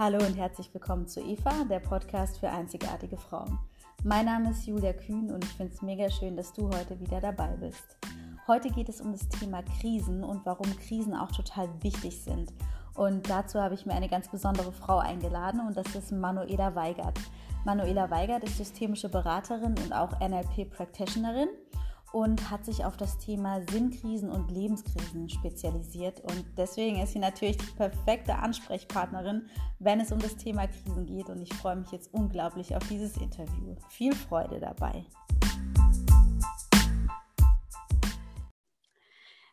Hallo und herzlich willkommen zu Eva, der Podcast für einzigartige Frauen. Mein Name ist Julia Kühn und ich finde es mega schön, dass du heute wieder dabei bist. Heute geht es um das Thema Krisen und warum Krisen auch total wichtig sind. Und dazu habe ich mir eine ganz besondere Frau eingeladen und das ist Manuela Weigert. Manuela Weigert ist systemische Beraterin und auch NLP-Practitionerin und hat sich auf das Thema Sinnkrisen und Lebenskrisen spezialisiert. Und deswegen ist sie natürlich die perfekte Ansprechpartnerin, wenn es um das Thema Krisen geht. Und ich freue mich jetzt unglaublich auf dieses Interview. Viel Freude dabei.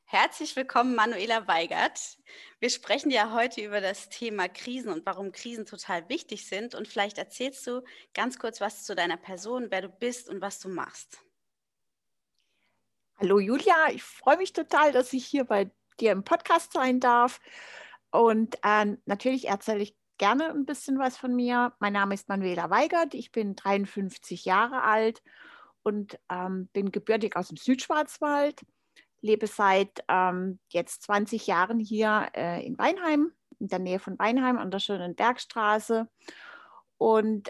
Herzlich willkommen, Manuela Weigert. Wir sprechen ja heute über das Thema Krisen und warum Krisen total wichtig sind. Und vielleicht erzählst du ganz kurz was zu deiner Person, wer du bist und was du machst. Hallo Julia, ich freue mich total, dass ich hier bei dir im Podcast sein darf. Und natürlich erzähle ich gerne ein bisschen was von mir. Mein Name ist Manuela Weigert, ich bin 53 Jahre alt und bin gebürtig aus dem Südschwarzwald. Lebe seit jetzt 20 Jahren hier in Weinheim, in der Nähe von Weinheim an der schönen Bergstraße. Und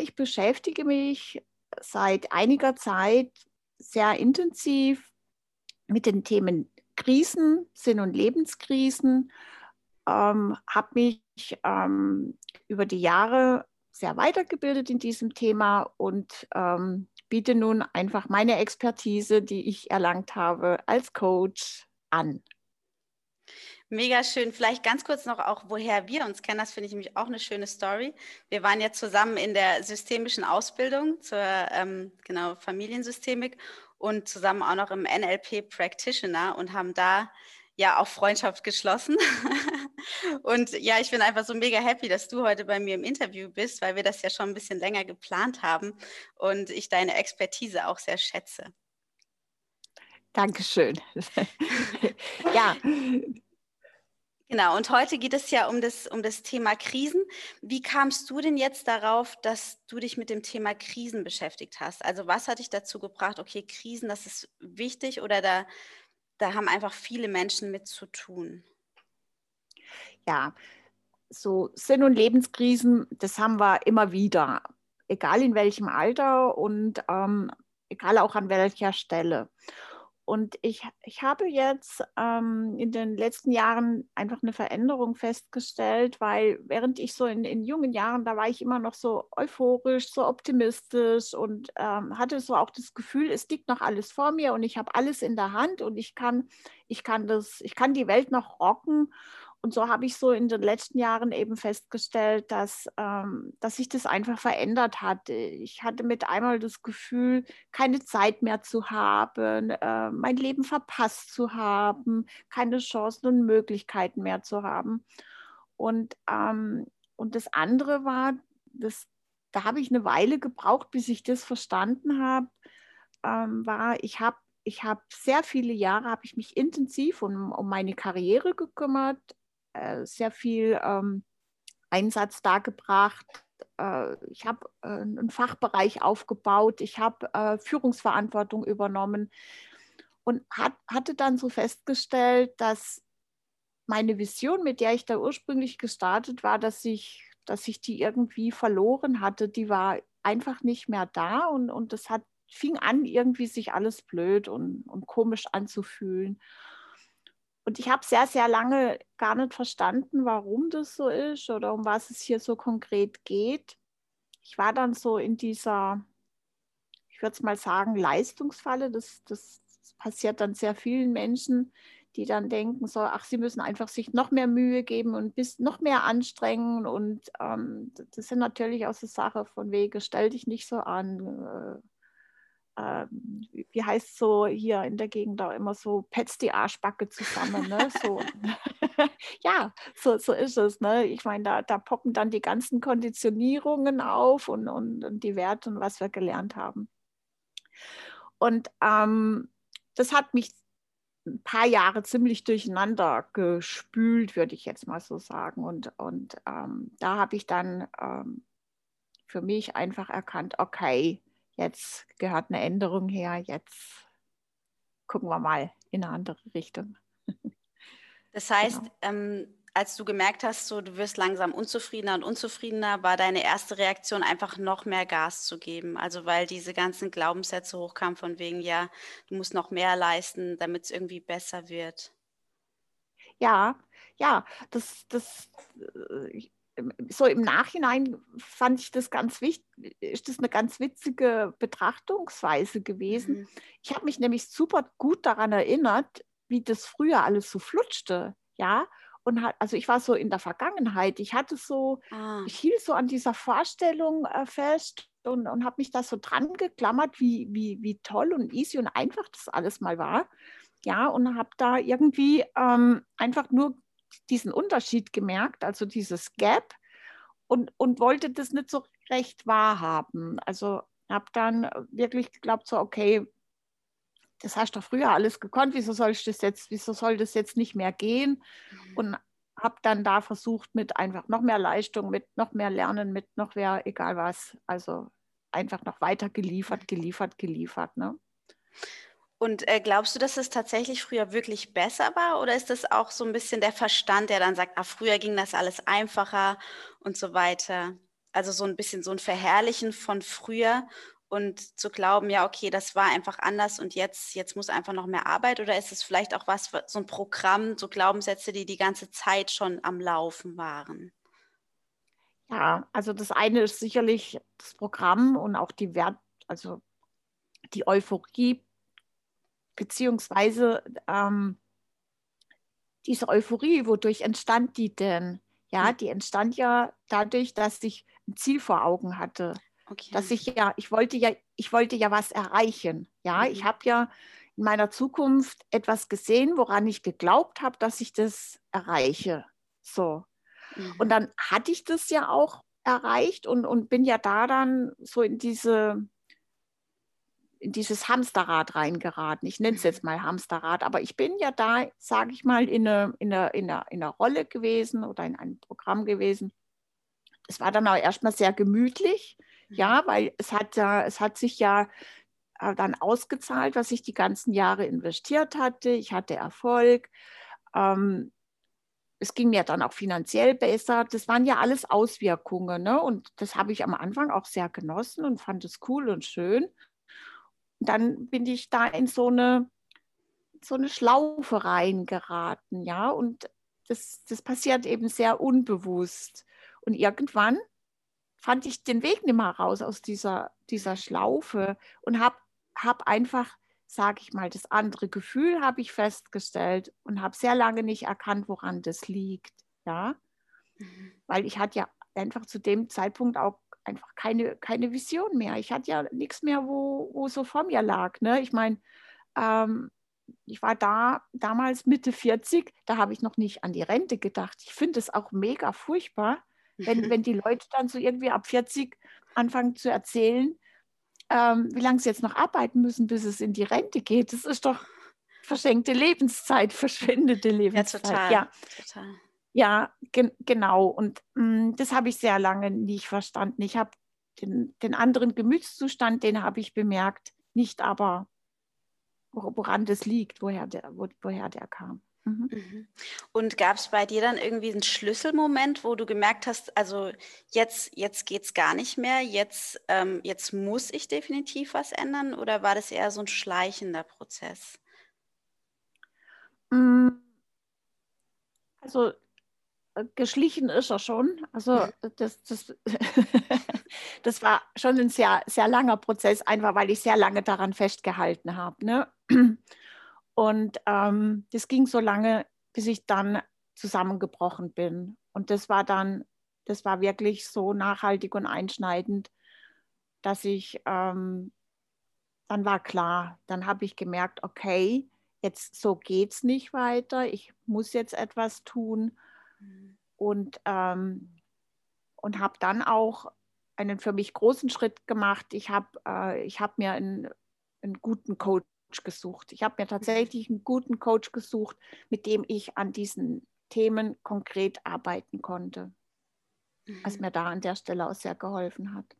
ich beschäftige mich seit einiger Zeit sehr intensiv mit den Themen Krisen, Sinn- und Lebenskrisen, habe mich über die Jahre sehr weitergebildet in diesem Thema und biete nun einfach meine Expertise, die ich erlangt habe, als Coach an. Mega schön. Vielleicht ganz kurz noch auch, woher wir uns kennen. Das finde ich nämlich auch eine schöne Story. Wir waren ja zusammen in der systemischen Ausbildung zur Familiensystemik und zusammen auch noch im NLP-Practitioner und haben da ja auch Freundschaft geschlossen. Und ja, ich bin einfach so mega happy, dass du heute bei mir im Interview bist, weil wir das ja schon ein bisschen länger geplant haben und ich deine Expertise auch sehr schätze. Dankeschön. Ja. Genau, und heute geht es ja um das Thema Krisen. Wie kamst du denn jetzt darauf, dass du dich mit dem Thema Krisen beschäftigt hast? Also was hat dich dazu gebracht, okay, Krisen, das ist wichtig oder da haben einfach viele Menschen mit zu tun? Ja, so Sinn- und Lebenskrisen, das haben wir immer wieder, egal in welchem Alter und egal auch an welcher Stelle. Und ich habe jetzt in den letzten Jahren einfach eine Veränderung festgestellt, weil während ich so in jungen Jahren, da war ich immer noch so euphorisch, so optimistisch und hatte so auch das Gefühl, es liegt noch alles vor mir und ich habe alles in der Hand und ich kann die Welt noch rocken. Und so habe ich so in den letzten Jahren eben festgestellt, dass sich das einfach verändert hat. Ich hatte mit einmal das Gefühl, keine Zeit mehr zu haben, mein Leben verpasst zu haben, keine Chancen und Möglichkeiten mehr zu haben. Und das andere war, da habe ich eine Weile gebraucht, bis ich das verstanden habe, Ich habe sehr viele Jahre mich intensiv um meine Karriere gekümmert, sehr viel Einsatz dargebracht. Ich habe einen Fachbereich aufgebaut, ich habe Führungsverantwortung übernommen und hatte dann so festgestellt, dass meine Vision, mit der ich da ursprünglich gestartet war, dass ich die irgendwie verloren hatte, die war einfach nicht mehr da und das fing an, irgendwie sich alles blöd und komisch anzufühlen. Und ich habe sehr, sehr lange gar nicht verstanden, warum das so ist oder um was es hier so konkret geht. Ich war dann so in dieser, ich würde es mal sagen, Leistungsfalle. Das passiert dann sehr vielen Menschen, die dann denken so, ach, sie müssen einfach sich noch mehr Mühe geben und bis noch mehr anstrengen. Und das sind natürlich auch so Sachen von wegen, stell dich nicht so an, wie heißt so hier in der Gegend auch immer so, petzt die Arschbacke zusammen, ne? So. Ja, so ist es, ne? Ich meine, da poppen dann die ganzen Konditionierungen auf und die Werte und was wir gelernt haben. Und das hat mich ein paar Jahre ziemlich durcheinander gespült, würde ich jetzt mal so sagen. Und da habe ich dann für mich einfach erkannt, okay, jetzt gehört eine Änderung her, jetzt gucken wir mal in eine andere Richtung. Das heißt, genau. als du gemerkt hast, so, du wirst langsam unzufriedener und unzufriedener, war deine erste Reaktion einfach noch mehr Gas zu geben? Also weil diese ganzen Glaubenssätze hochkamen von wegen, ja, du musst noch mehr leisten, damit es irgendwie besser wird. Ja, so im Nachhinein fand ich das ganz wichtig, ist das eine ganz witzige Betrachtungsweise gewesen. Mhm. Ich habe mich nämlich super gut daran erinnert, wie das früher alles so flutschte, ja. Und also ich war so in der Vergangenheit, ich hielt so an dieser Vorstellung fest und habe mich da so dran geklammert, wie toll und easy und einfach das alles mal war. Ja, und habe da irgendwie einfach nur diesen Unterschied gemerkt, also dieses Gap, und wollte das nicht so recht wahrhaben. Also habe dann wirklich geglaubt, so okay, das hast du doch früher alles gekonnt, wieso soll das jetzt nicht mehr gehen? Mhm. Und habe dann da versucht, mit einfach noch mehr Leistung, mit noch mehr Lernen, mit noch mehr, egal was, also einfach noch weiter geliefert, ne? Und glaubst du, dass es tatsächlich früher wirklich besser war, oder ist das auch so ein bisschen der Verstand, der dann sagt, früher ging das alles einfacher und so weiter? Also so ein bisschen so ein Verherrlichen von früher und zu glauben, ja okay, das war einfach anders und jetzt muss einfach noch mehr Arbeit, oder ist es vielleicht auch was, so ein Programm, so Glaubenssätze, die ganze Zeit schon am Laufen waren? Ja, also das eine ist sicherlich das Programm und auch also die Euphorie, beziehungsweise diese Euphorie, wodurch entstand die denn? Ja, die entstand ja dadurch, dass ich ein Ziel vor Augen hatte. Okay. Dass ich wollte ja was erreichen. Ja, ich habe ja in meiner Zukunft etwas gesehen, woran ich geglaubt habe, dass ich das erreiche. So. Mhm. Und dann hatte ich das ja auch erreicht und bin ja da dann so in dieses Hamsterrad reingeraten. Ich nenne es jetzt mal Hamsterrad, aber ich bin ja da, sage ich mal, in einer Rolle gewesen oder in einem Programm gewesen. Es war dann auch erstmal sehr gemütlich, ja, weil es hat sich ja dann ausgezahlt, was ich die ganzen Jahre investiert hatte. Ich hatte Erfolg. Es ging mir dann auch finanziell besser. Das waren ja alles Auswirkungen, ne? Und das habe ich am Anfang auch sehr genossen und fand es cool und schön. Dann bin ich da in so eine Schlaufe reingeraten, ja, und das passiert eben sehr unbewusst. Und irgendwann fand ich den Weg nicht mehr raus aus dieser Schlaufe und hab einfach, sage ich mal, das andere Gefühl habe ich festgestellt und habe sehr lange nicht erkannt, woran das liegt, ja, weil ich hatte ja einfach zu dem Zeitpunkt auch einfach keine Vision mehr. Ich hatte ja nichts mehr, wo so vor mir lag, ne? Ich meine, ich war damals Mitte 40, da habe ich noch nicht an die Rente gedacht. Ich finde es auch mega furchtbar, wenn die Leute dann so irgendwie ab 40 anfangen zu erzählen, wie lange sie jetzt noch arbeiten müssen, bis es in die Rente geht. Das ist doch verschenkte Lebenszeit, verschwendete Lebenszeit. Ja, total. Ja. Total. Ja, genau. Und das habe ich sehr lange nicht verstanden. Ich habe den anderen Gemütszustand, den habe ich bemerkt, nicht aber, woran das liegt, woher der kam. Mhm. Und gab es bei dir dann irgendwie einen Schlüsselmoment, wo du gemerkt hast, also jetzt geht es gar nicht mehr, jetzt muss ich definitiv was ändern, oder war das eher so ein schleichender Prozess? Also geschlichen ist er schon. Also das war schon ein sehr, sehr langer Prozess, einfach weil ich sehr lange daran festgehalten habe, ne? Und das ging so lange, bis ich dann zusammengebrochen bin. Und das war wirklich so nachhaltig und einschneidend, dass ich, dann war klar, dann habe ich gemerkt, okay, jetzt so geht es nicht weiter, ich muss jetzt etwas tun. Und habe dann auch einen für mich großen Schritt gemacht. Ich hab mir einen guten Coach gesucht. Ich habe mir tatsächlich einen guten Coach gesucht, mit dem ich an diesen Themen konkret arbeiten konnte, was mir da an der Stelle auch sehr geholfen hat.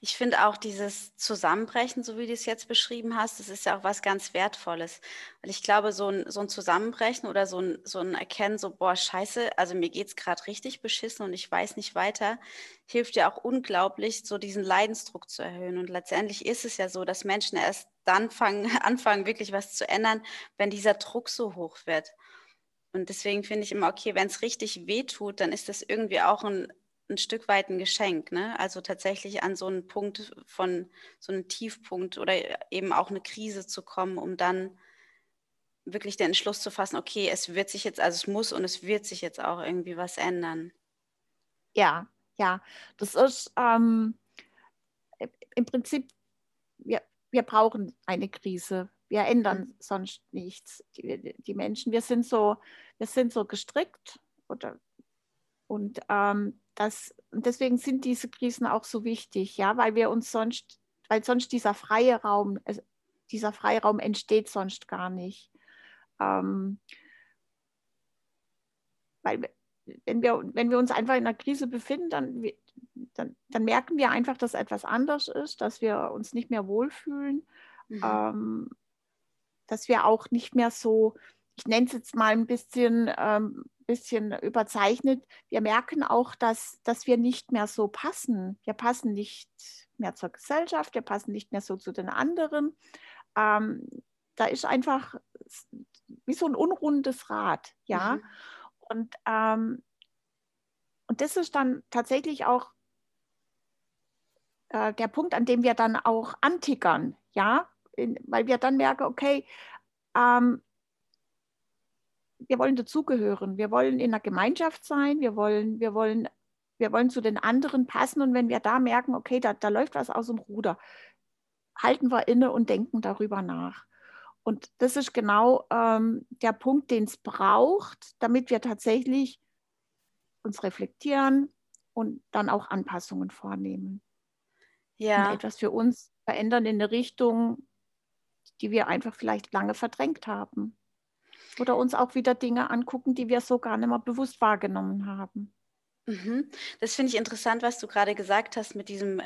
Ich finde auch dieses Zusammenbrechen, so wie du es jetzt beschrieben hast, das ist ja auch was ganz Wertvolles. Weil ich glaube, so ein Zusammenbrechen oder so ein Erkennen, so boah, scheiße, also mir geht es gerade richtig beschissen und ich weiß nicht weiter, hilft ja auch unglaublich, so diesen Leidensdruck zu erhöhen. Und letztendlich ist es ja so, dass Menschen erst dann anfangen, wirklich was zu ändern, wenn dieser Druck so hoch wird. Und deswegen finde ich immer, okay, wenn es richtig wehtut, dann ist das irgendwie auch ein Stück weit ein Geschenk, ne? Also tatsächlich an so einen Punkt von so einem Tiefpunkt oder eben auch eine Krise zu kommen, um dann wirklich den Entschluss zu fassen, okay, es wird sich jetzt, also es muss und es wird sich jetzt auch irgendwie was ändern. Ja, ja, das ist im Prinzip, wir brauchen eine Krise, wir ändern sonst nichts. Die Menschen, wir sind so gestrickt oder und und deswegen sind diese Krisen auch so wichtig, ja, weil wir uns sonst, dieser freie Raum entsteht sonst gar nicht. Weil wenn wir uns einfach in einer Krise befinden, dann merken wir einfach, dass etwas anders ist, dass wir uns nicht mehr wohlfühlen, dass wir auch nicht mehr so, ich nenne es jetzt mal ein bisschen überzeichnet, wir merken auch, dass wir nicht mehr so passen. Wir passen nicht mehr zur Gesellschaft, wir passen nicht mehr so zu den anderen. Da ist einfach wie so ein unrundes Rad, ja. Und das ist dann tatsächlich auch der Punkt, an dem wir dann auch antickern, ja, weil wir dann merken, okay, wir wollen dazugehören, wir wollen in einer Gemeinschaft sein, wir wollen zu den anderen passen, und wenn wir da merken, okay, da läuft was aus dem Ruder, halten wir inne und denken darüber nach. Und das ist genau der Punkt, den es braucht, damit wir tatsächlich uns reflektieren und dann auch Anpassungen vornehmen. Ja. Und etwas für uns verändern in eine Richtung, die wir einfach vielleicht lange verdrängt haben. Oder uns auch wieder Dinge angucken, die wir so gar nicht mehr bewusst wahrgenommen haben. Das finde ich interessant, was du gerade gesagt hast mit diesem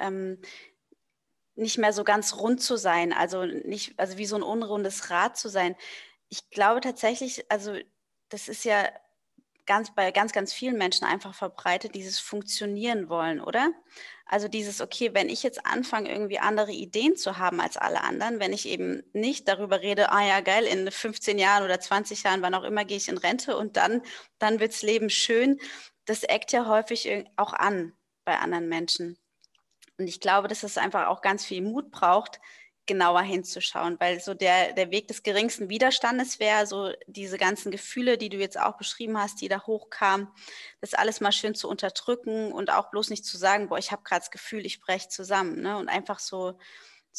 nicht mehr so ganz rund zu sein, also wie so ein unrundes Rad zu sein. Ich glaube tatsächlich, also das ist ja bei ganz vielen Menschen einfach verbreitet, dieses Funktionieren wollen, oder? Also dieses, okay, wenn ich jetzt anfange, irgendwie andere Ideen zu haben als alle anderen, wenn ich eben nicht darüber rede, ah ja, geil, in 15 Jahren oder 20 Jahren, wann auch immer, gehe ich in Rente und dann wird's Leben schön. Das eckt ja häufig auch an bei anderen Menschen. Und ich glaube, dass es einfach auch ganz viel Mut braucht, genauer hinzuschauen, weil so der Weg des geringsten Widerstandes wäre, so diese ganzen Gefühle, die du jetzt auch beschrieben hast, die da hochkamen, das alles mal schön zu unterdrücken und auch bloß nicht zu sagen, boah, ich habe gerade das Gefühl, ich breche zusammen, ne? Und einfach so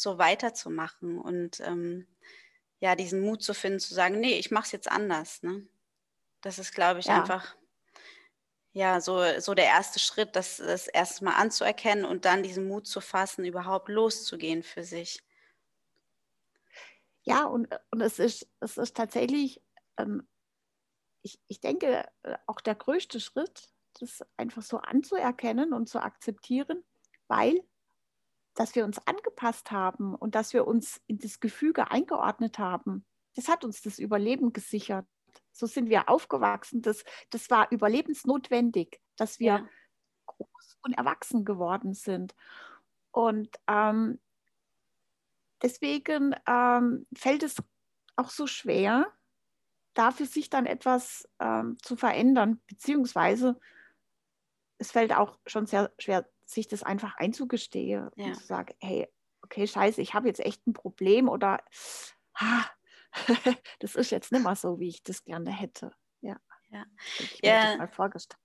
weiterzumachen und ja, diesen Mut zu finden, zu sagen, nee, ich mache es jetzt anders, ne? Das ist, glaube ich, einfach ja, so der erste Schritt, das erst mal anzuerkennen und dann diesen Mut zu fassen, überhaupt loszugehen für sich. Ja, und es ist tatsächlich, ich denke, auch der größte Schritt, das einfach so anzuerkennen und zu akzeptieren, dass wir uns angepasst haben und dass wir uns in das Gefüge eingeordnet haben. Das hat uns das Überleben gesichert. So sind wir aufgewachsen. Das war überlebensnotwendig, dass wir groß und erwachsen geworden sind. Und deswegen fällt es auch so schwer, da für sich dann etwas zu verändern, beziehungsweise es fällt auch schon sehr schwer, sich das einfach einzugestehen und zu sagen, hey, okay, scheiße, ich habe jetzt echt ein Problem oder das ist jetzt nicht mehr so, wie ich das gerne hätte. Ich hätte mal vorgestellt.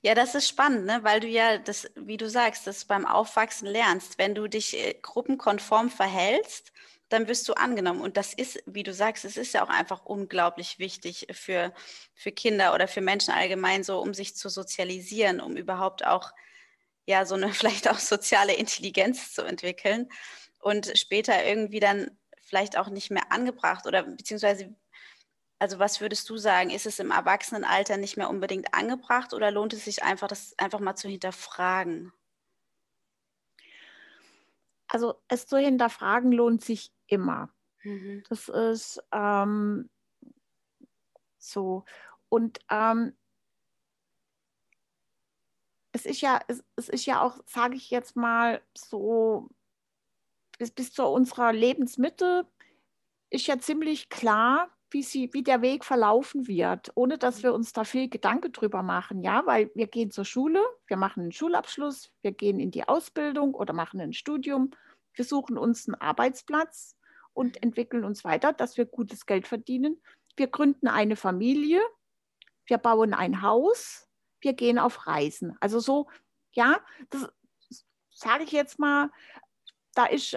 Ja, das ist spannend, ne? Weil du ja, das, wie du sagst, das beim Aufwachsen lernst. Wenn du dich gruppenkonform verhältst, dann wirst du angenommen. Und das ist, wie du sagst, es ist ja auch einfach unglaublich wichtig für Kinder oder für Menschen allgemein so, um sich zu sozialisieren, um überhaupt auch ja so eine vielleicht auch soziale Intelligenz zu entwickeln und später irgendwie dann vielleicht auch nicht mehr angebracht oder beziehungsweise. Also was würdest du sagen, ist es im Erwachsenenalter nicht mehr unbedingt angebracht oder lohnt es sich einfach, das einfach mal zu hinterfragen? also es zu hinterfragen lohnt sich immer. Mhm. Das ist so. Und es ist ja auch, sage ich jetzt mal, so bis zu unserer Lebensmitte ist ja ziemlich klar, wie der Weg verlaufen wird, ohne dass wir uns da viel Gedanken drüber machen, ja, weil wir gehen zur Schule, wir machen einen Schulabschluss, wir gehen in die Ausbildung oder machen ein Studium, wir suchen uns einen Arbeitsplatz und entwickeln uns weiter, dass wir gutes Geld verdienen. Wir gründen eine Familie, wir bauen ein Haus, wir gehen auf Reisen. Also so, ja, das sage ich jetzt mal, da ist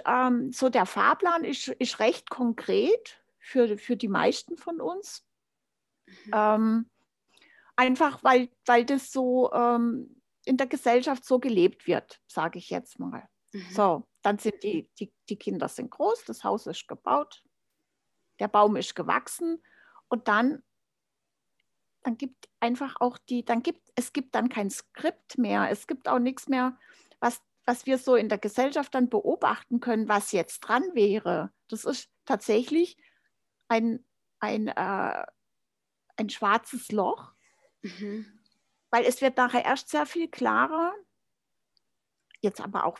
so der Fahrplan ist recht konkret für die meisten von uns. Mhm. Einfach, weil das so in der Gesellschaft so gelebt wird, sage ich jetzt mal. Mhm. So, dann sind die Kinder sind groß, das Haus ist gebaut, der Baum ist gewachsen und dann gibt einfach auch es gibt dann kein Skript mehr, es gibt auch nichts mehr, was wir so in der Gesellschaft dann beobachten können, was jetzt dran wäre. Das ist tatsächlich ein schwarzes Loch, mhm. weil es wird nachher erst sehr viel klarer, jetzt aber auch,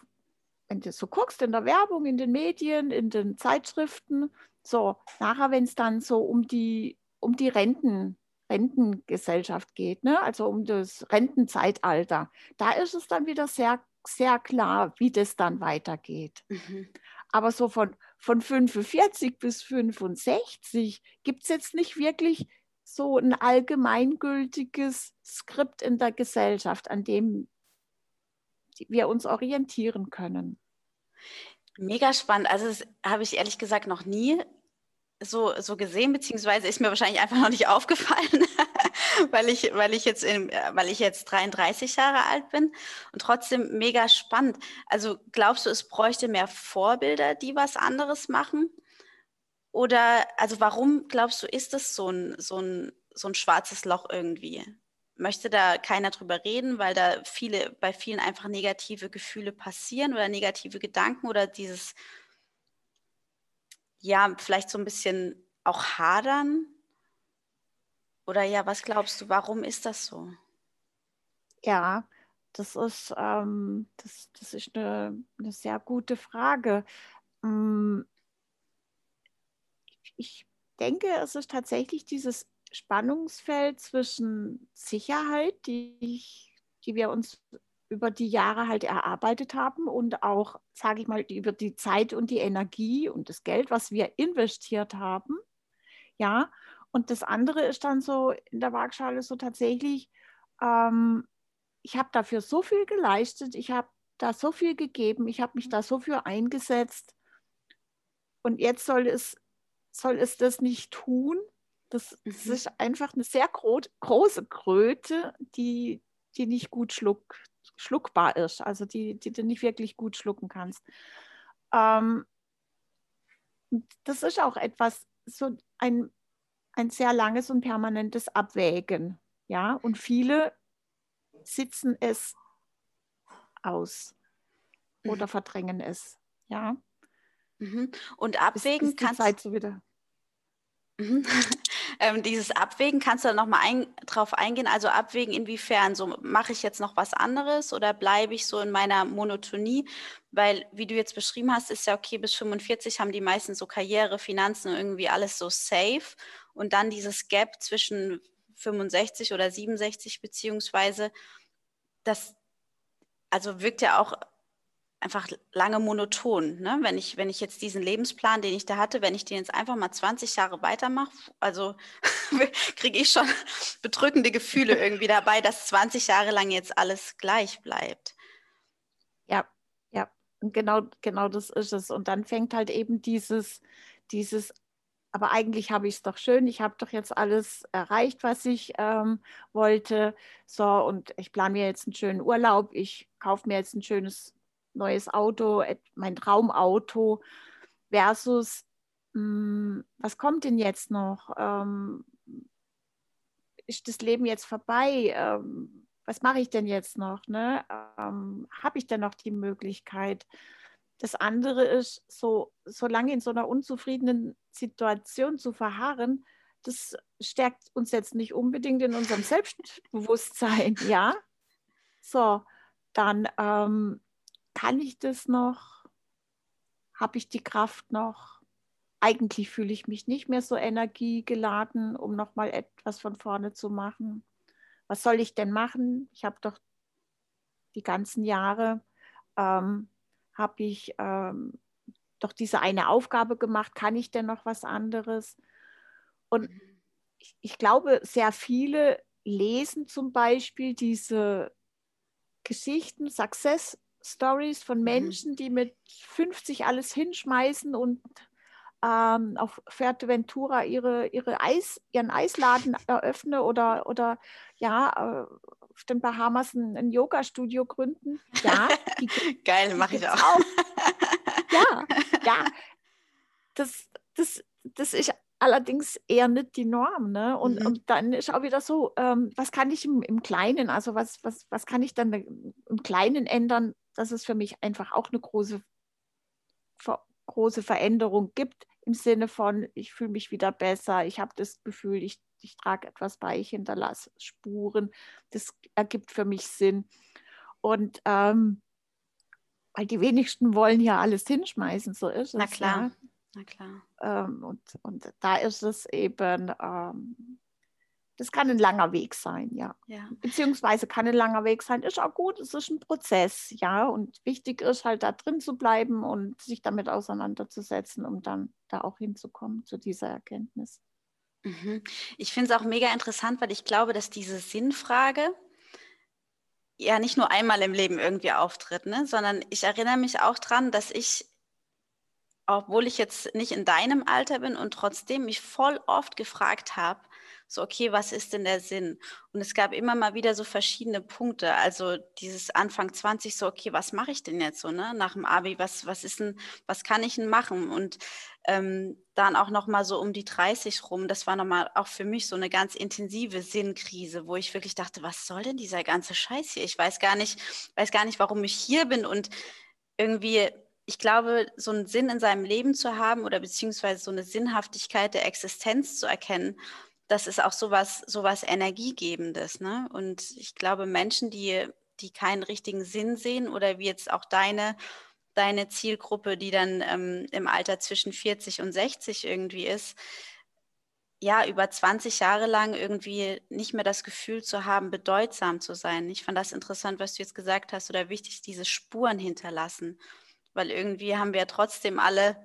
wenn du so guckst, in der Werbung, in den Medien, in den Zeitschriften, so nachher, wenn es dann so um die Rentengesellschaft geht, ne? Also um das Rentenzeitalter, da ist es dann wieder sehr, sehr klar, wie das dann weitergeht. Mhm. Aber so von 45 bis 65 gibt es jetzt nicht wirklich so ein allgemeingültiges Skript in der Gesellschaft, an dem wir uns orientieren können. Mega spannend. Also das habe ich ehrlich gesagt noch nie so gesehen, beziehungsweise ist mir wahrscheinlich einfach noch nicht aufgefallen, weil ich jetzt 33 Jahre alt bin und trotzdem mega spannend. Also glaubst du, es bräuchte mehr Vorbilder, die was anderes machen? Oder, also warum glaubst du, ist das so ein schwarzes Loch irgendwie? Möchte da keiner drüber reden, weil da bei vielen einfach negative Gefühle passieren oder negative Gedanken oder dieses, ja, vielleicht so ein bisschen auch hadern? Oder ja, was glaubst du, warum ist das so? Ja, das ist eine sehr gute Frage. Ich denke, es ist tatsächlich dieses Spannungsfeld zwischen Sicherheit, die wir uns über die Jahre halt erarbeitet haben und auch, sage ich mal, über die Zeit und die Energie und das Geld, was wir investiert haben. Ja, und das andere ist dann so in der Waagschale so tatsächlich, ich habe dafür so viel geleistet, ich habe da so viel gegeben, ich habe mich da so für eingesetzt und jetzt soll es das nicht tun. Das ist einfach eine sehr große Kröte, die nicht gut schluckbar ist, also die du nicht wirklich gut schlucken kannst. Das ist auch etwas, so ein sehr langes und permanentes Abwägen, ja, und viele sitzen es aus oder verdrängen es, ja. Und abwägen kannst du so wieder. Dieses Abwägen, kannst du da nochmal drauf eingehen? Also abwägen inwiefern, so mache ich jetzt noch was anderes oder bleibe ich so in meiner Monotonie? Weil, wie du jetzt beschrieben hast, ist ja okay, bis 45 haben die meisten so Karriere, Finanzen, irgendwie alles so safe. Und dann dieses Gap zwischen 65 oder 67 beziehungsweise, das also wirkt ja auch einfach lange monoton, ne? Wenn ich jetzt diesen Lebensplan, den ich da hatte, wenn ich den jetzt einfach mal 20 Jahre weitermache, also kriege ich schon bedrückende Gefühle irgendwie dabei, dass 20 Jahre lang jetzt alles gleich bleibt. Ja, ja, und genau das ist es. Und dann fängt halt eben dieses, aber eigentlich habe ich es doch schön, ich habe doch jetzt alles erreicht, was ich wollte. So, und ich plane mir jetzt einen schönen Urlaub, ich kaufe mir jetzt ein schönes neues Auto, mein Traumauto versus, was kommt denn jetzt noch? Ist das Leben jetzt vorbei? Was mache ich denn jetzt noch? Ne? Habe ich denn noch die Möglichkeit? Das andere ist, so lange in so einer unzufriedenen Situation zu verharren, das stärkt uns jetzt nicht unbedingt in unserem Selbstbewusstsein, ja? So, dann kann ich das noch? Habe ich die Kraft noch? Eigentlich fühle ich mich nicht mehr so energiegeladen, um nochmal etwas von vorne zu machen. Was soll ich denn machen? Ich habe doch die ganzen Jahre, habe ich doch diese eine Aufgabe gemacht. Kann ich denn noch was anderes? Und ich glaube, sehr viele lesen zum Beispiel diese Geschichten, Success Stories von Menschen, die mit 50 alles hinschmeißen und auf Fuerteventura ihren Eisladen eröffnen oder ja, auf den Bahamas ein Yoga-Studio gründen. Ja, geil, mache ich auch. Ja, ja. Das ist allerdings eher nicht die Norm, ne? Und, und dann ist auch wieder so, was kann ich im Kleinen, also was kann ich dann im Kleinen ändern, dass es für mich einfach auch eine große Veränderung gibt, im Sinne von, ich fühle mich wieder besser, ich habe das Gefühl, ich trage etwas bei, ich hinterlasse Spuren, das ergibt für mich Sinn. Und weil die wenigsten wollen ja alles hinschmeißen, so ist es. Na klar, ja. Na klar. Und da ist es eben, das kann ein langer Weg sein, ja. Ja. Beziehungsweise kann ein langer Weg sein, ist auch gut, es ist ein Prozess, ja. Und wichtig ist halt, da drin zu bleiben und sich damit auseinanderzusetzen, um dann da auch hinzukommen, zu dieser Erkenntnis. Ich finde es auch mega interessant, weil ich glaube, dass diese Sinnfrage ja nicht nur einmal im Leben irgendwie auftritt, ne? Sondern ich erinnere mich auch daran, dass ich, obwohl ich jetzt nicht in deinem Alter bin und trotzdem mich voll oft gefragt habe, so okay, was ist denn der Sinn? Und es gab immer mal wieder so verschiedene Punkte, also dieses Anfang 20, so okay, was mache ich denn jetzt so, ne? Nach dem Abi, was kann ich denn machen? Und dann auch nochmal so um die 30 rum, das war nochmal auch für mich so eine ganz intensive Sinnkrise, wo ich wirklich dachte, was soll denn dieser ganze Scheiß hier? Ich weiß gar nicht, warum ich hier bin und irgendwie... Ich glaube, so einen Sinn in seinem Leben zu haben oder beziehungsweise so eine Sinnhaftigkeit der Existenz zu erkennen, das ist auch sowas Energiegebendes, ne? Und ich glaube, Menschen, die keinen richtigen Sinn sehen oder wie jetzt auch deine Zielgruppe, die dann im Alter zwischen 40 und 60 irgendwie ist, ja, über 20 Jahre lang irgendwie nicht mehr das Gefühl zu haben, bedeutsam zu sein. Ich fand das interessant, was du jetzt gesagt hast, oder wichtig, diese Spuren hinterlassen. Weil irgendwie haben wir ja trotzdem alle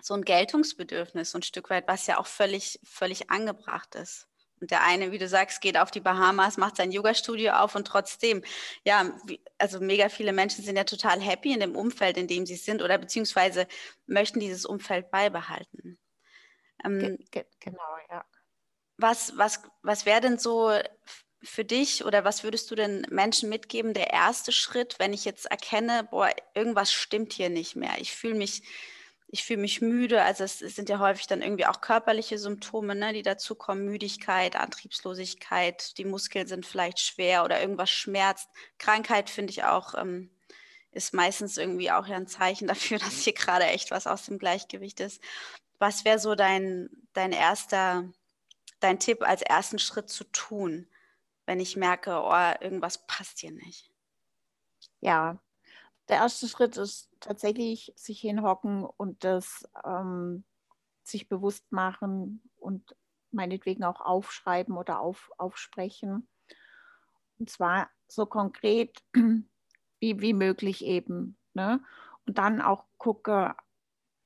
so ein Geltungsbedürfnis, so ein Stück weit, was ja auch völlig, völlig angebracht ist. Und der eine, wie du sagst, geht auf die Bahamas, macht sein Yoga-Studio auf und trotzdem, ja, also mega viele Menschen sind ja total happy in dem Umfeld, in dem sie sind oder beziehungsweise möchten dieses Umfeld beibehalten. Genau, ja. Was wäre denn so... für dich oder was würdest du den Menschen mitgeben, der erste Schritt, wenn ich jetzt erkenne, boah, irgendwas stimmt hier nicht mehr, ich fühle mich müde, also es sind ja häufig dann irgendwie auch körperliche Symptome, ne, die dazukommen, Müdigkeit, Antriebslosigkeit, die Muskeln sind vielleicht schwer oder irgendwas schmerzt, Krankheit finde ich auch, ist meistens irgendwie auch ja ein Zeichen dafür, dass hier gerade echt was aus dem Gleichgewicht ist. Was wäre so dein Tipp als ersten Schritt zu tun, wenn ich merke, oh, irgendwas passt hier nicht? Ja, der erste Schritt ist tatsächlich sich hinhocken und das sich bewusst machen und meinetwegen auch aufschreiben oder aufsprechen. Und zwar so konkret wie möglich eben, ne? Und dann auch gucke,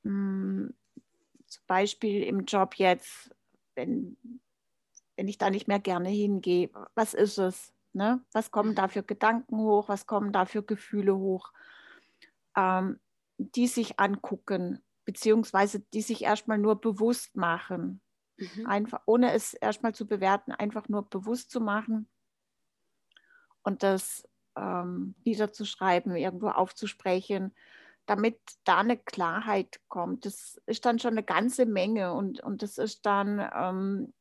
zum Beispiel im Job jetzt, wenn ich da nicht mehr gerne hingehe, was ist es? Ne? Was kommen da für Gedanken hoch? Was kommen da für Gefühle hoch? Die sich angucken, beziehungsweise die sich erstmal nur bewusst machen. Einfach, ohne es erstmal zu bewerten, einfach nur bewusst zu machen und das niederzuschreiben, irgendwo aufzusprechen, damit da eine Klarheit kommt. Das ist dann schon eine ganze Menge und das ist dann...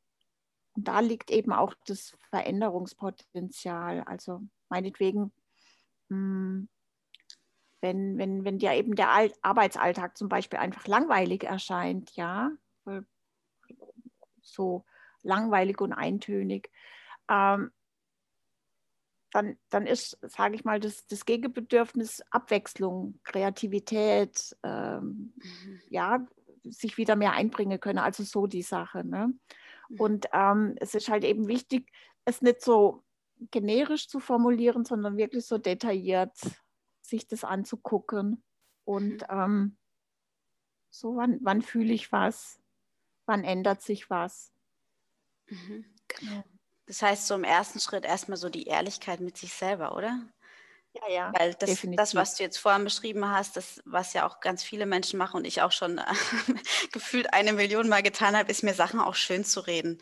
Und da liegt eben auch das Veränderungspotenzial. Also meinetwegen wenn dir eben der Arbeitsalltag zum Beispiel einfach langweilig erscheint, ja, so langweilig und eintönig, dann ist, sage ich mal, das Gegenbedürfnis Abwechslung, Kreativität, ja, sich wieder mehr einbringen können, also so die Sache, ne? Und es ist halt eben wichtig, es nicht so generisch zu formulieren, sondern wirklich so detailliert sich das anzugucken und so, wann fühle ich was, wann ändert sich was. Mhm. Genau. Das heißt, so im ersten Schritt erstmal so die Ehrlichkeit mit sich selber, oder? Ja, ja. Weil das, was du jetzt vorhin beschrieben hast, das, was ja auch ganz viele Menschen machen und ich auch schon gefühlt 1 Million Mal getan habe, ist mir Sachen auch schön zu reden.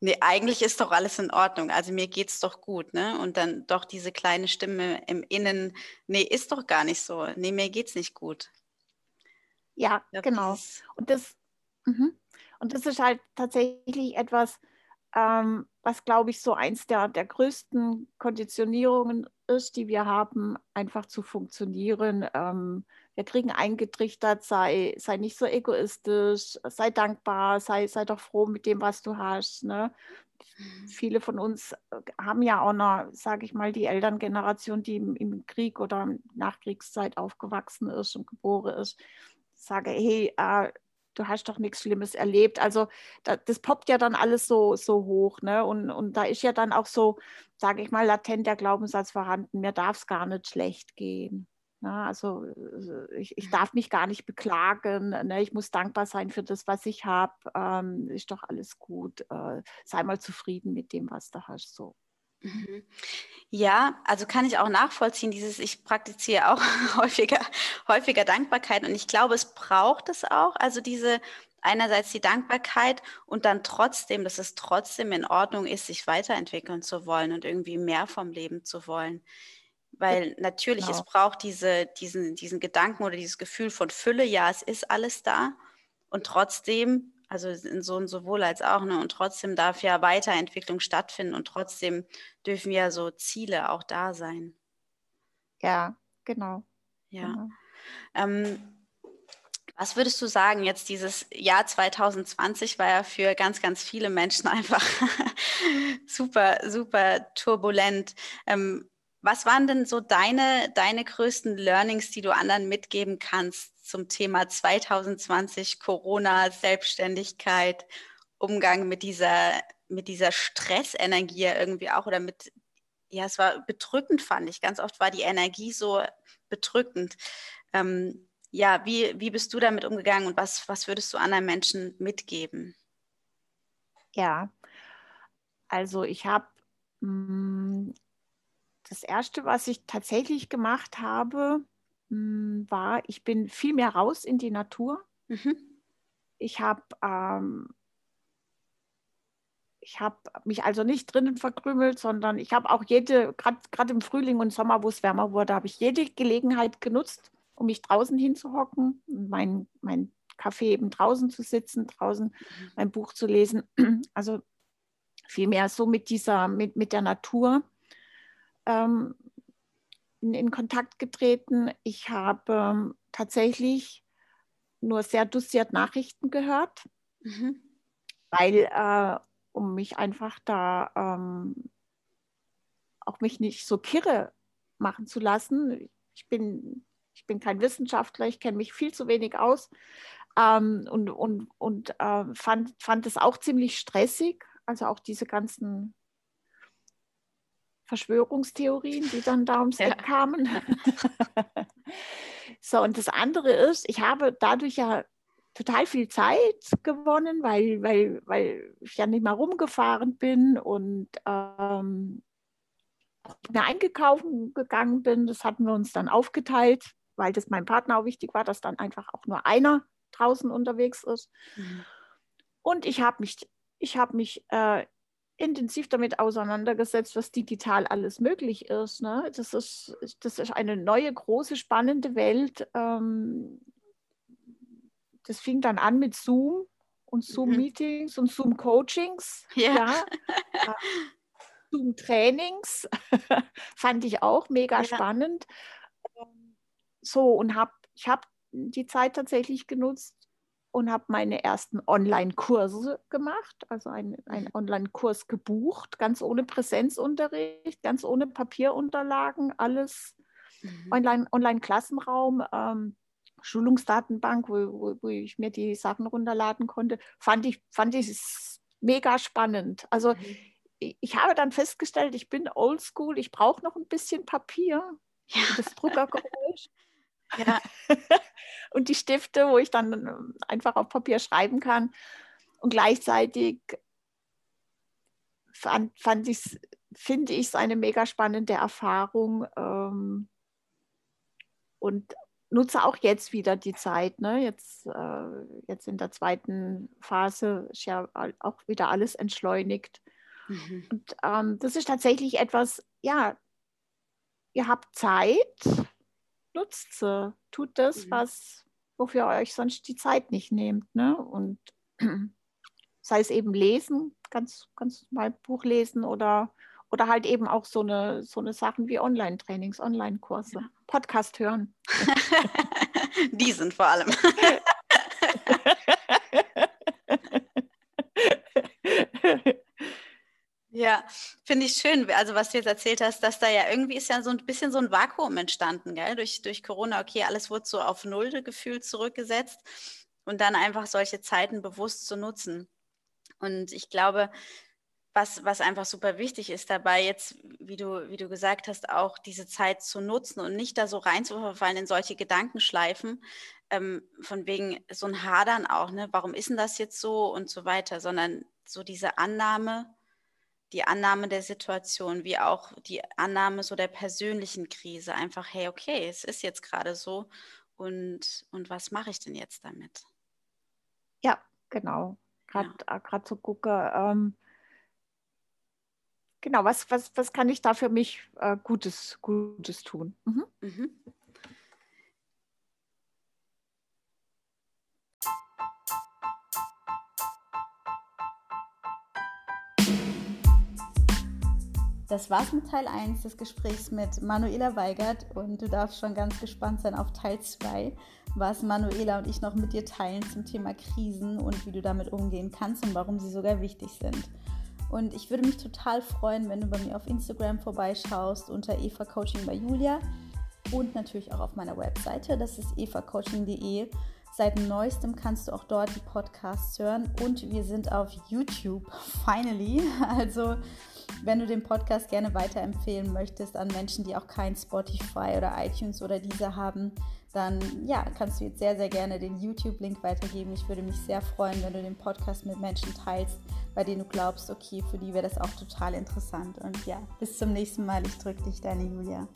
Nee, eigentlich ist doch alles in Ordnung, also mir geht es doch gut, ne? Und dann doch diese kleine Stimme im Innen, nee, ist doch gar nicht so, nee, mir geht es nicht gut. Ja, glaub, genau. Und das ist halt tatsächlich etwas, was, glaube ich, so eins der größten Konditionierungen ist, die wir haben, einfach zu funktionieren. Wir kriegen eingetrichtert, sei nicht so egoistisch, sei dankbar, sei doch froh mit dem, was du hast, ne? Viele von uns haben ja auch noch, sage ich mal, die Elterngeneration, die im Krieg oder Nachkriegszeit aufgewachsen ist und geboren ist, sage, hey, du hast doch nichts Schlimmes erlebt. Also das poppt ja dann alles so hoch, ne? Und da ist ja dann auch so, sage ich mal, latent der Glaubenssatz vorhanden, mir darf es gar nicht schlecht gehen. Ne? Also ich darf mich gar nicht beklagen, ne? Ich muss dankbar sein für das, was ich habe. Ist doch alles gut. Sei mal zufrieden mit dem, was du hast, so. Ja, also kann ich auch nachvollziehen, ich praktiziere auch häufiger Dankbarkeit und ich glaube, es braucht es auch, also einerseits die Dankbarkeit und dann trotzdem, dass es trotzdem in Ordnung ist, sich weiterentwickeln zu wollen und irgendwie mehr vom Leben zu wollen, weil natürlich, genau, es braucht diesen Gedanken oder dieses Gefühl von Fülle, ja, es ist alles da und trotzdem, also in so und sowohl als auch, ne? Und trotzdem darf ja Weiterentwicklung stattfinden und trotzdem dürfen ja so Ziele auch da sein. Ja, genau. Ja. Genau. Was würdest du sagen, jetzt dieses Jahr 2020 war ja für ganz, ganz viele Menschen einfach super, super turbulent. Was waren denn so deine größten Learnings, die du anderen mitgeben kannst zum Thema 2020, Corona, Selbstständigkeit, Umgang mit dieser Stressenergie irgendwie auch oder mit, ja, es war bedrückend, fand ich. Ganz oft war die Energie so bedrückend. Ja, wie bist du damit umgegangen und was würdest du anderen Menschen mitgeben? Ja, also ich habe... Das Erste, was ich tatsächlich gemacht habe, war, ich bin viel mehr raus in die Natur. Mhm. Ich habe mich also nicht drinnen verkrümelt, sondern ich habe auch gerade im Frühling und Sommer, wo es wärmer wurde, habe ich jede Gelegenheit genutzt, um mich draußen hinzuhocken, mein Kaffee eben draußen zu sitzen, draußen mein Buch zu lesen. Also viel mehr so mit der Natur in Kontakt getreten. Ich habe tatsächlich nur sehr dosiert Nachrichten gehört, weil um mich einfach da auch mich nicht so kirre machen zu lassen. Ich bin kein Wissenschaftler, ich kenne mich viel zu wenig aus und fand es auch ziemlich stressig, also auch diese ganzen Verschwörungstheorien, die dann da ums Eck kamen. So, und das andere ist, ich habe dadurch ja total viel Zeit gewonnen, weil ich ja nicht mal rumgefahren bin und mehr einkaufen gegangen bin. Das hatten wir uns dann aufgeteilt, weil das meinem Partner auch wichtig war, dass dann einfach auch nur einer draußen unterwegs ist. Mhm. Und ich habe mich intensiv damit auseinandergesetzt, was digital alles möglich ist, ne? Das ist eine neue, große, spannende Welt. Das fing dann an mit Zoom und Zoom-Meetings und Zoom-Coachings. Ja. Ja. Zoom-Trainings fand ich auch mega spannend. so, und ich habe die Zeit tatsächlich genutzt und habe meine ersten Online-Kurse gemacht, also einen Online-Kurs gebucht, ganz ohne Präsenzunterricht, ganz ohne Papierunterlagen, alles Online-Klassenraum, Schulungsdatenbank, wo ich mir die Sachen runterladen konnte, fand ich es mega spannend. Also ich habe dann festgestellt, ich bin oldschool, ich brauche noch ein bisschen Papier, ja, das Druckergeräusch. Ja. Und die Stifte, wo ich dann einfach auf Papier schreiben kann. Und gleichzeitig finde ich es eine mega spannende Erfahrung, und nutze auch jetzt wieder die Zeit, ne? Jetzt in der zweiten Phase ist ja auch wieder alles entschleunigt. Mhm. Und das ist tatsächlich etwas, ja, ihr habt Zeit, nutzt sie, tut das, wofür ihr euch sonst die Zeit nicht nehmt, ne? Und sei es eben lesen, ganz mal Buch lesen oder halt eben auch so eine Sachen wie Online-Trainings, Online-Kurse, ja. Podcast hören. Die sind vor allem. Ja, finde ich schön, also was du jetzt erzählt hast, dass da ja irgendwie ist ja so ein bisschen so ein Vakuum entstanden, gell? Durch Corona, okay, alles wurde so auf Null gefühlt zurückgesetzt und dann einfach solche Zeiten bewusst zu nutzen. Und ich glaube, was einfach super wichtig ist dabei, jetzt, wie du gesagt hast, auch diese Zeit zu nutzen und nicht da so reinzuverfallen in solche Gedankenschleifen, von wegen so ein Hadern auch, ne? Warum ist denn das jetzt so und so weiter, sondern so diese Annahme, die Annahme der Situation, wie auch die Annahme so der persönlichen Krise. Einfach, hey, okay, es ist jetzt gerade so und was mache ich denn jetzt damit? Ja, genau. Gerade so gucke, genau, was kann ich da für mich Gutes tun? Mhm. Mhm. Das war's mit Teil 1 des Gesprächs mit Manuela Weigert und du darfst schon ganz gespannt sein auf Teil 2, was Manuela und ich noch mit dir teilen zum Thema Krisen und wie du damit umgehen kannst und warum sie sogar wichtig sind. Und ich würde mich total freuen, wenn du bei mir auf Instagram vorbeischaust unter evacoaching_by_julia und natürlich auch auf meiner Webseite, das ist evacoaching.de. Seit Neuestem kannst du auch dort die Podcasts hören und wir sind auf YouTube, finally. Also wenn du den Podcast gerne weiterempfehlen möchtest an Menschen, die auch kein Spotify oder iTunes oder Deezer haben, dann ja, kannst du jetzt sehr, sehr gerne den YouTube-Link weitergeben. Ich würde mich sehr freuen, wenn du den Podcast mit Menschen teilst, bei denen du glaubst, okay, für die wäre das auch total interessant. Und ja, bis zum nächsten Mal. Ich drücke dich, deine Julia.